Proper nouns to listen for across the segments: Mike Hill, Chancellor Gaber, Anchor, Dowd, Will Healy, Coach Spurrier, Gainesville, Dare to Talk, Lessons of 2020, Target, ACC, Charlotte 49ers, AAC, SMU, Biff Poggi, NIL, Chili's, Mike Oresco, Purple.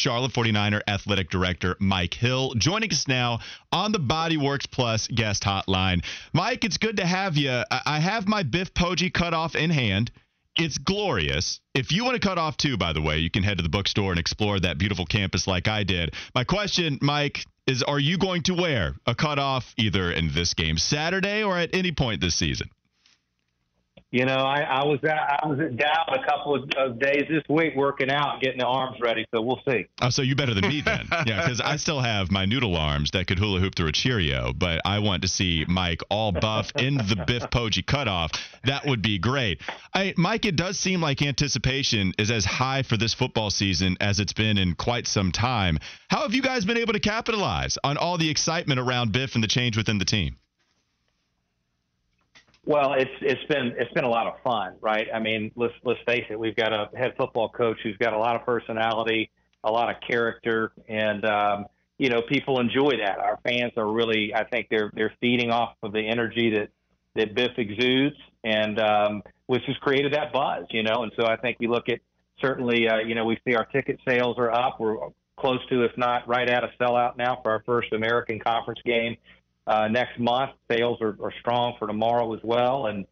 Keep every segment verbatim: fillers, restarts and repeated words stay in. Charlotte forty-niner Athletic Director Mike Hill, joining us now on the BodyWorks Plus guest hotline. Mike, it's good to have you. I have my Biff Poggi cutoff in hand. It's glorious. If you want to cut off too, by the way, you can head to the bookstore and explore that beautiful campus like I did. My question, Mike, is are you going to wear a cutoff either in this game Saturday or at any point this season? You know, I, I was at, I was at Dowd a couple of, of days this week working out, getting the arms ready, so we'll see. Oh, so you better than me then. Yeah, because I still have my noodle arms that could hula hoop through a Cheerio, but I want to see Mike all buff in the Biff Poggi cutoff. That would be great. I, Mike, it does seem like anticipation is as high for this football season as it's been in quite some time. How have you guys been able to capitalize on all the excitement around Biff and the change within the team? Well, it's it's been it's been a lot of fun, right? I mean, let's let's face it. We've got a head football coach who's got a lot of personality, a lot of character, and um, you know, people enjoy that. Our fans are really, I think they're they're feeding off of the energy that that Biff exudes, and um, which has created that buzz, you know. And so I think you look at certainly, uh, you know, we see our ticket sales are up. We're close to, if not right at, a sellout now for our first American Conference game. Uh, next month, sales are, are strong for tomorrow as well, and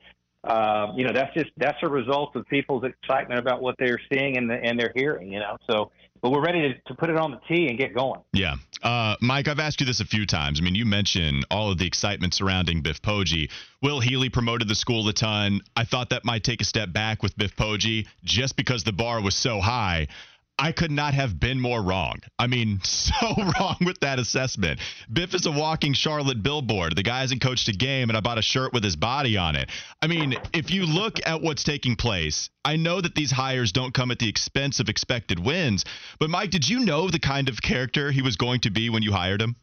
uh, you know that's just that's a result of people's excitement about what they're seeing and the, and they're hearing, you know. So, but we're ready to, to put it on the tee and get going. Yeah, uh, Mike, I've asked you this a few times. I mean, you mentioned all of the excitement surrounding Biff Poggi. Will Healy promoted the school a ton. I thought that might take a step back with Biff Poggi just because the bar was so high. I could not have been more wrong. I mean, so wrong with that assessment. Biff is a walking Charlotte billboard. The guy hasn't coached a game, and I bought a shirt with his body on it. I mean, if you look at what's taking place, I know that these hires don't come at the expense of expected wins. But, Mike, did you know the kind of character he was going to be when you hired him?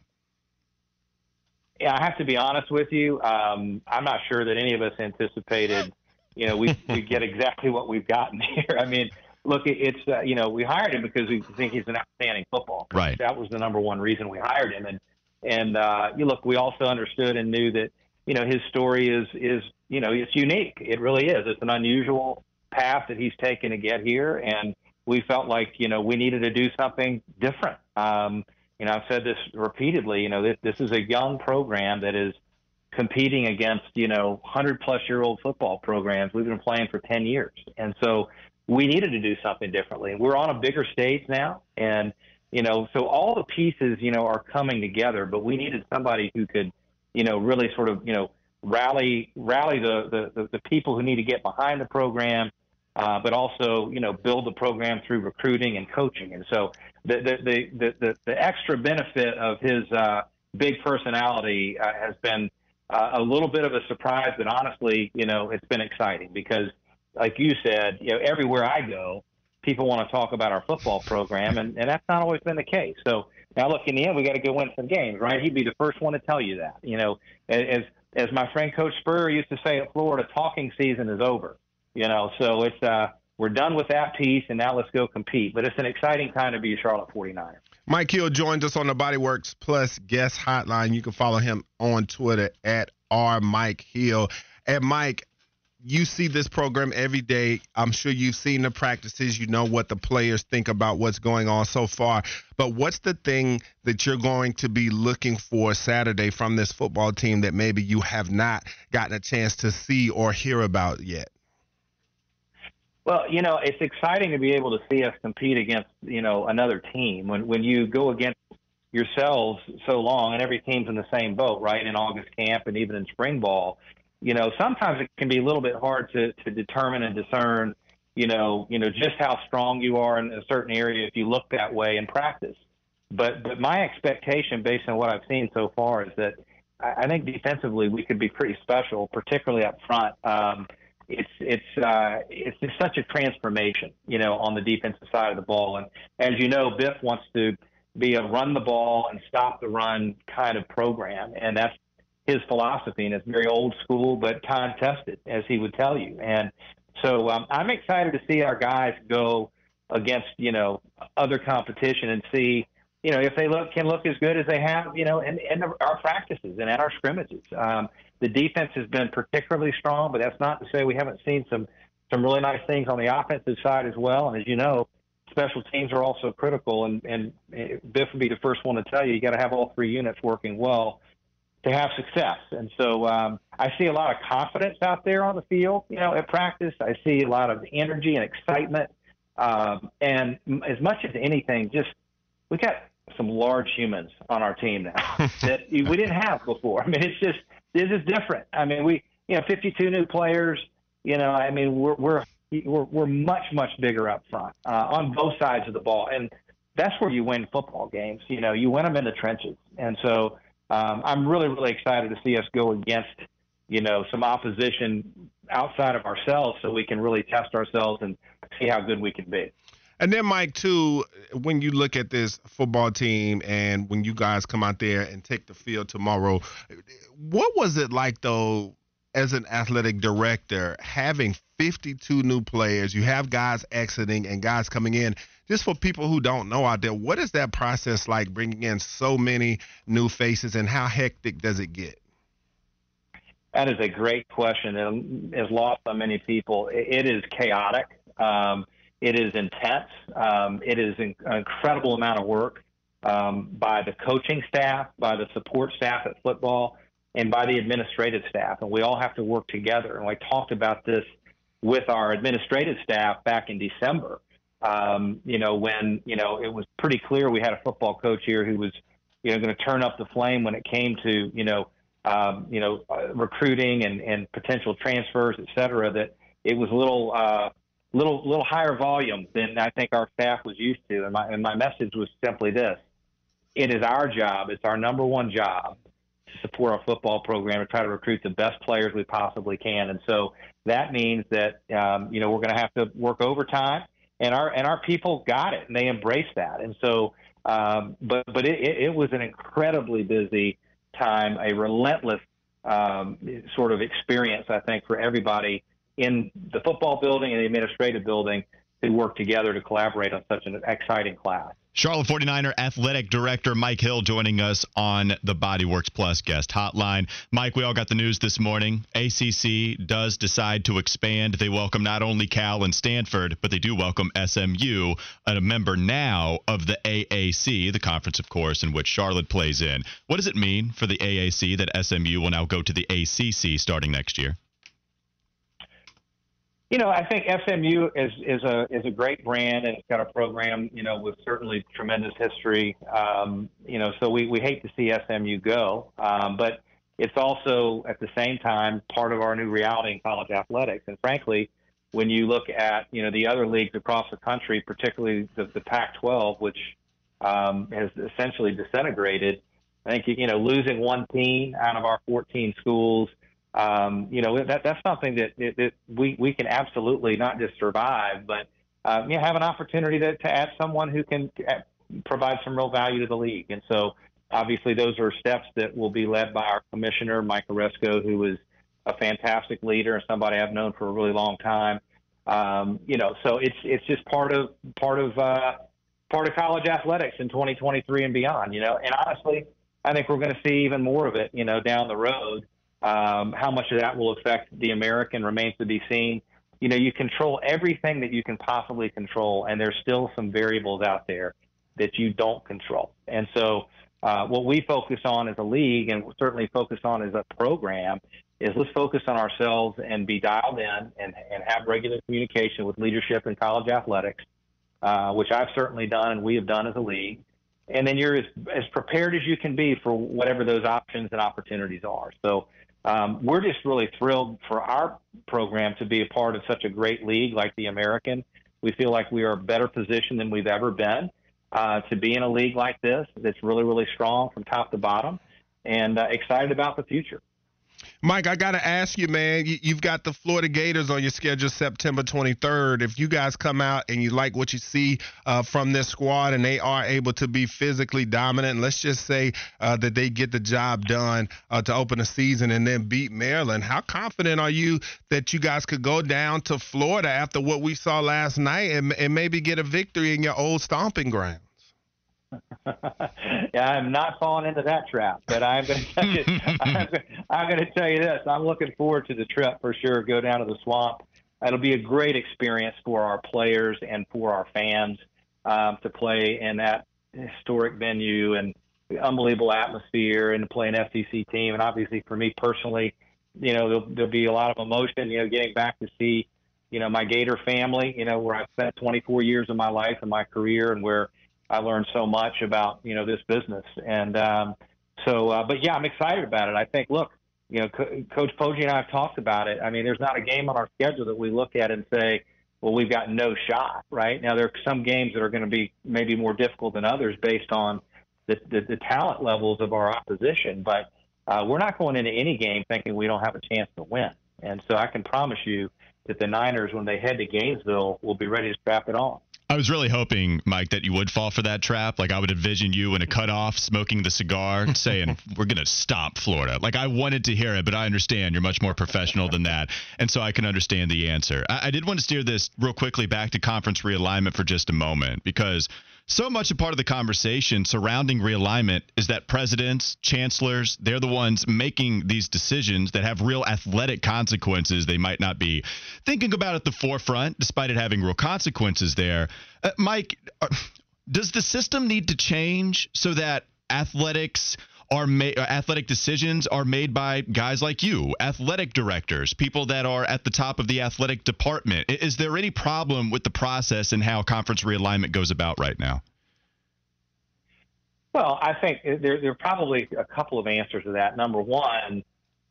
Yeah, I have to be honest with you. Um, I'm not sure that any of us anticipated, you know, we, we get exactly what we've gotten here. I mean, look, it's, uh, you know, we hired him because we think he's an outstanding football coach. Right. That was the number one reason we hired him. And, and uh, you look, we also understood and knew that, you know, his story is, is, you know, it's unique. It really is. It's an unusual path that he's taken to get here. And we felt like, you know, we needed to do something different. Um, you know, I've said this repeatedly, you know, this, this is a young program that is competing against, you know, one hundred plus year old football programs. We've been playing for ten years. And so, we needed to do something differently. We're on a bigger stage now. And, you know, so all the pieces, you know, are coming together, but we needed somebody who could, you know, really sort of, you know, rally, rally the, the, the people who need to get behind the program, uh, but also, you know, build the program through recruiting and coaching. And so the, the, the, the, the, the extra benefit of his uh, big personality uh, has been uh, a little bit of a surprise, but honestly, you know, it's been exciting because, like you said, you know, everywhere I go, people want to talk about our football program, and, and that's not always been the case. So now, look, in the end, we got to go win some games, right? He'd be the first one to tell you that. You know, as as my friend Coach Spurrier used to say at Florida, talking season is over. You know, so it's uh, we're done with that piece, and now let's go compete. But it's an exciting time to be a Charlotte forty-niner. Mike Hill joins us on the BodyWorks Plus guest hotline. You can follow him on Twitter at R Mike Hill. And Mike, you see this program every day. I'm sure you've seen the practices. You know what the players think about what's going on so far. But what's the thing that you're going to be looking for Saturday from this football team that maybe you have not gotten a chance to see or hear about yet? Well, you know, it's exciting to be able to see us compete against, you know, another team. When when you go against yourselves so long, and every team's in the same boat, right, in August camp and even in spring ball, you know, sometimes it can be a little bit hard to, to determine and discern, you know, you know, just how strong you are in a certain area if you look that way in practice. But but my expectation based on what I've seen so far is that I think defensively we could be pretty special, particularly up front. Um, it's it's uh, it's just such a transformation, you know, on the defensive side of the ball. And as you know, Biff wants to be a run the ball and stop the run kind of program, and that's his philosophy, and it's very old school, but time tested, as he would tell you. And so um, I'm excited to see our guys go against, you know, other competition and see, you know, if they look can look as good as they have, you know, in, in our practices and at our scrimmages. Um, the defense has been particularly strong, but that's not to say we haven't seen some, some really nice things on the offensive side as well. And as you know, special teams are also critical, and, and Biff would be the first one to tell you, you got to have all three units working well to have success. And so um, I see a lot of confidence out there on the field, you know, at practice. I see a lot of energy and excitement. Um, and as much as anything, just we got some large humans on our team now that we didn't have before. I mean, it's just, this is different. I mean, we, you know, fifty-two new players, you know, I mean, we're, we're, we're, we're much, much bigger up front uh, on both sides of the ball. And that's where you win football games. You know, you win them in the trenches. And so um, I'm really, really excited to see us go against, you know, some opposition outside of ourselves so we can really test ourselves and see how good we can be. And then, Mike, too, when you look at this football team and when you guys come out there and take the field tomorrow, what was it like, though, as an athletic director, having fifty-two new players? You have guys exiting and guys coming in. Just for people who don't know out there, what is that process like, bringing in so many new faces, and how hectic does it get? That is a great question, and it's lost on many people. It is chaotic. Um, it is intense. Um, it is an incredible amount of work um, by the coaching staff, by the support staff at football, and by the administrative staff. And we all have to work together. And I talked about this with our administrative staff back in December, um, you know, when, you know, it was pretty clear we had a football coach here who was, you know, going to turn up the flame when it came to, you know, um, you know, uh, recruiting and, and potential transfers, et cetera, that it was a little, uh, Little little higher volume than I think our staff was used to, and my and my message was simply this: it is our job, it's our number one job to support our football program and try to recruit the best players we possibly can. And so that means that um, you know we're going to have to work overtime, and our and our people got it and they embraced that. And so, um, but but it, it, it was an incredibly busy time, a relentless um, sort of experience, I think, for everybody in the football building and the administrative building to work together to collaborate on such an exciting class. Charlotte forty-niner athletic director Mike Hill joining us on the BodyWorks Plus guest hotline. Mike, we all got the news this morning. A C C does decide to expand. They welcome not only Cal and Stanford, but they do welcome S M U, a member now of the A A C, the conference, of course, in which Charlotte plays in. What does it mean for the A A C that S M U will now go to the A C C starting next year? You know, I think S M U is, is a is a great brand, and it's got a program, you know, with certainly tremendous history. Um, you know, so we, we hate to see S M U go, um, but it's also at the same time part of our new reality in college athletics. And frankly, when you look at, you know, the other leagues across the country, particularly the, the Pac twelve, which um, has essentially disintegrated, I think, you know, losing one team out of our fourteen schools, Um, you know, that that's something that, it, that we, we can absolutely not just survive, but um, you know, have an opportunity to, to add someone who can provide some real value to the league. And so obviously those are steps that will be led by our commissioner, Mike Oresco, who is a fantastic leader and somebody I've known for a really long time. Um, you know, so it's it's just part of part of uh, part of college athletics in twenty twenty-three and beyond, you know. And honestly, I think we're going to see even more of it, you know, down the road. Um, how much of that will affect the American remains to be seen. You know, you control everything that you can possibly control, and there's still some variables out there that you don't control. And so uh, what we focus on as a league, and certainly focus on as a program, is let's focus on ourselves and be dialed in and, and have regular communication with leadership in college athletics, uh, which I've certainly done and we have done as a league. And then you're as, as prepared as you can be for whatever those options and opportunities are. So Um, we're just really thrilled for our program to be a part of such a great league like the American. We feel like we are better positioned than we've ever been uh, to be in a league like this that's really, really strong from top to bottom, and uh, excited about the future. Mike, I got to ask you, man, you, you've got the Florida Gators on your schedule September twenty-third. If you guys come out and you like what you see uh, from this squad and they are able to be physically dominant, let's just say uh, that they get the job done uh, to open the season and then beat Maryland, how confident are you that you guys could go down to Florida after what we saw last night and, and maybe get a victory in your old stomping ground? Yeah, I'm not falling into that trap, but I'm going to tell you, I'm, I'm going to tell you this. I'm looking forward to the trip for sure. Go down to the swamp. It'll be a great experience for our players and for our fans. um, to play in that historic venue and the unbelievable atmosphere and to play an F C C team. And obviously for me personally, you know, there'll, there'll be a lot of emotion, you know, getting back to see, you know, my Gator family, you know, where I've spent twenty-four years of my life and my career and where I learned so much about, you know, this business. And um, so, uh, but yeah, I'm excited about it. I think, look, you know, Co- Coach Poggi and I have talked about it. I mean, there's not a game on our schedule that we look at and say, well, we've got no shot, right? Now, there are some games that are going to be maybe more difficult than others based on the, the, the talent levels of our opposition, but uh, we're not going into any game thinking we don't have a chance to win. And so I can promise you that the Niners, when they head to Gainesville, will be ready to strap it on. I was really hoping, Mike, that you would fall for that trap. Like, I would envision you in a cutoff, smoking the cigar, saying, we're going to stomp Florida. Like, I wanted to hear it, but I understand you're much more professional than that, and so I can understand the answer. I, I did want to steer this real quickly back to conference realignment for just a moment, because so much a part of the conversation surrounding realignment is that presidents, chancellors, they're the ones making these decisions that have real athletic consequences they might not be thinking about at the forefront, despite it having real consequences there. Uh, Mike, does the system need to change so that athletics are ma- athletic decisions are made by guys like you, athletic directors, people that are at the top of the athletic department? Is there any problem with the process and how conference realignment goes about right now? Well, I think there, there are probably a couple of answers to that. Number one,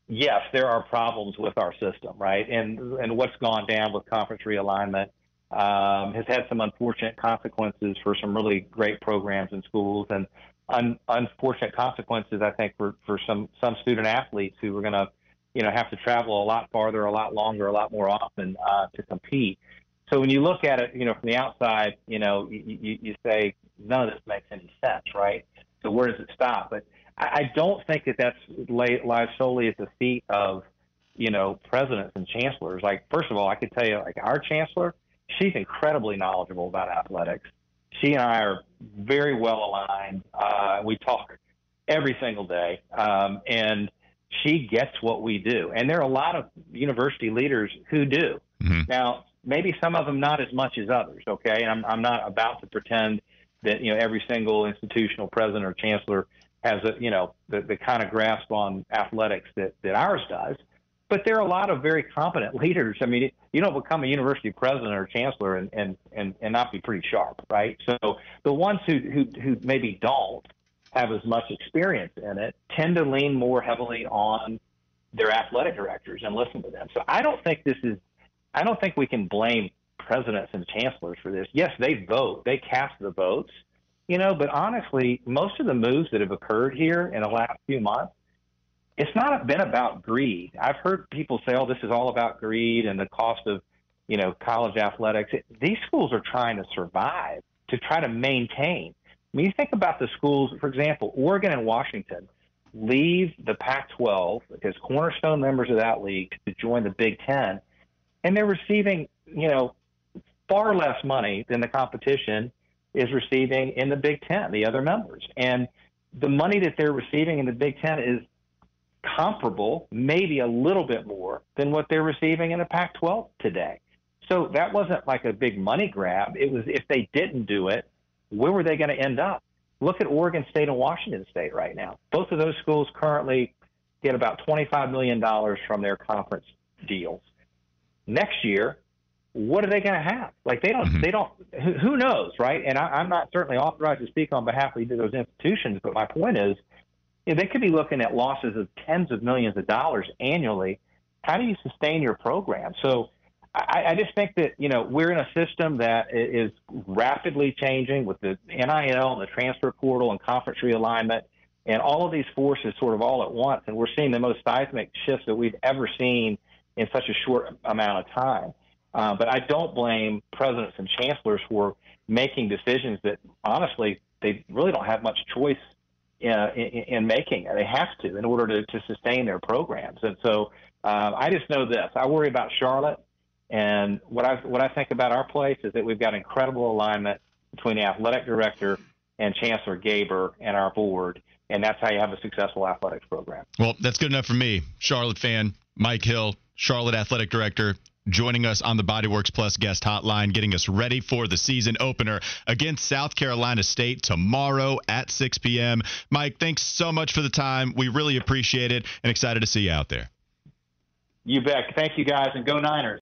yes, there are problems with our system, right? And and what's gone down with conference realignment um, has had some unfortunate consequences for some really great programs and schools, and Un- unfortunate consequences, I think, for, for some, some student athletes who are going to, you know, have to travel a lot farther, a lot longer, a lot more often uh, to compete. So when you look at it, you know, from the outside, you know, you, you, you say none of this makes any sense, right? So where does it stop? But I, I don't think that that's lay, lies solely at the feet of, you know, presidents and chancellors. Like, first of all, I could tell you, like, our chancellor, she's incredibly knowledgeable about athletics. She and I are very well aligned. Uh, we talk every single day, um, and she gets what we do. And there are a lot of university leaders who do. Mm-hmm. Now, maybe some of them not as much as others, okay? And I'm, I'm not about to pretend that, you know, every single institutional president or chancellor has, a, you know, the, the kind of grasp on athletics that, that ours does. But there are a lot of very competent leaders. I mean, you don't become a university president or chancellor and, and, and, and not be pretty sharp, right? So the ones who, who, who maybe don't have as much experience in it tend to lean more heavily on their athletic directors and listen to them. So I don't think this is – I don't think we can blame presidents and chancellors for this. Yes, they vote. They cast the votes, you know, but honestly, most of the moves that have occurred here in the last few months, it's not been about greed. I've heard people say, oh, this is all about greed and the cost of, you know, college athletics. It, these schools are trying to survive, to try to maintain. I mean, you think about the schools, for example, Oregon and Washington leave the Pac twelve as cornerstone members of that league to join the Big Ten, and they're receiving, you know, far less money than the competition is receiving in the Big Ten, the other members. And the money that they're receiving in the Big Ten is comparable, maybe a little bit more than what they're receiving in a Pac twelve today. So that wasn't like a big money grab. It was, if they didn't do it, where were they going to end up? Look at Oregon State and Washington State right now. Both of those schools currently get about twenty-five million dollars from their conference deals. Next year, what are they going to have? Like, they don't, mm-hmm. they don't, who knows, right? And I, I'm not certainly authorized to speak on behalf of either of those institutions, but my point is, yeah, they could be looking at losses of tens of millions of dollars annually. How do you sustain your program? So I, I just think that, you know, we're in a system that is rapidly changing with the N I L and the transfer portal and conference realignment and all of these forces sort of all at once. And we're seeing the most seismic shifts that we've ever seen in such a short amount of time. Uh, but I don't blame presidents and chancellors for making decisions that, honestly, they really don't have much choice Uh, in, in making it. They have to in order to, to sustain their programs. And so uh, I just know this. I worry about Charlotte, and what I what I think about our place is that we've got incredible alignment between the athletic director and Chancellor Gaber and our board, and that's how you have a successful athletics program. Well, that's good enough for me. Charlotte fan, Mike Hill, Charlotte athletic director, joining us on the Bodyworks Plus guest hotline, getting us ready for the season opener against South Carolina State tomorrow at six p.m. Mike, thanks so much for the time. We really appreciate it and excited to see you out there. You bet. Thank you, guys, and go Niners.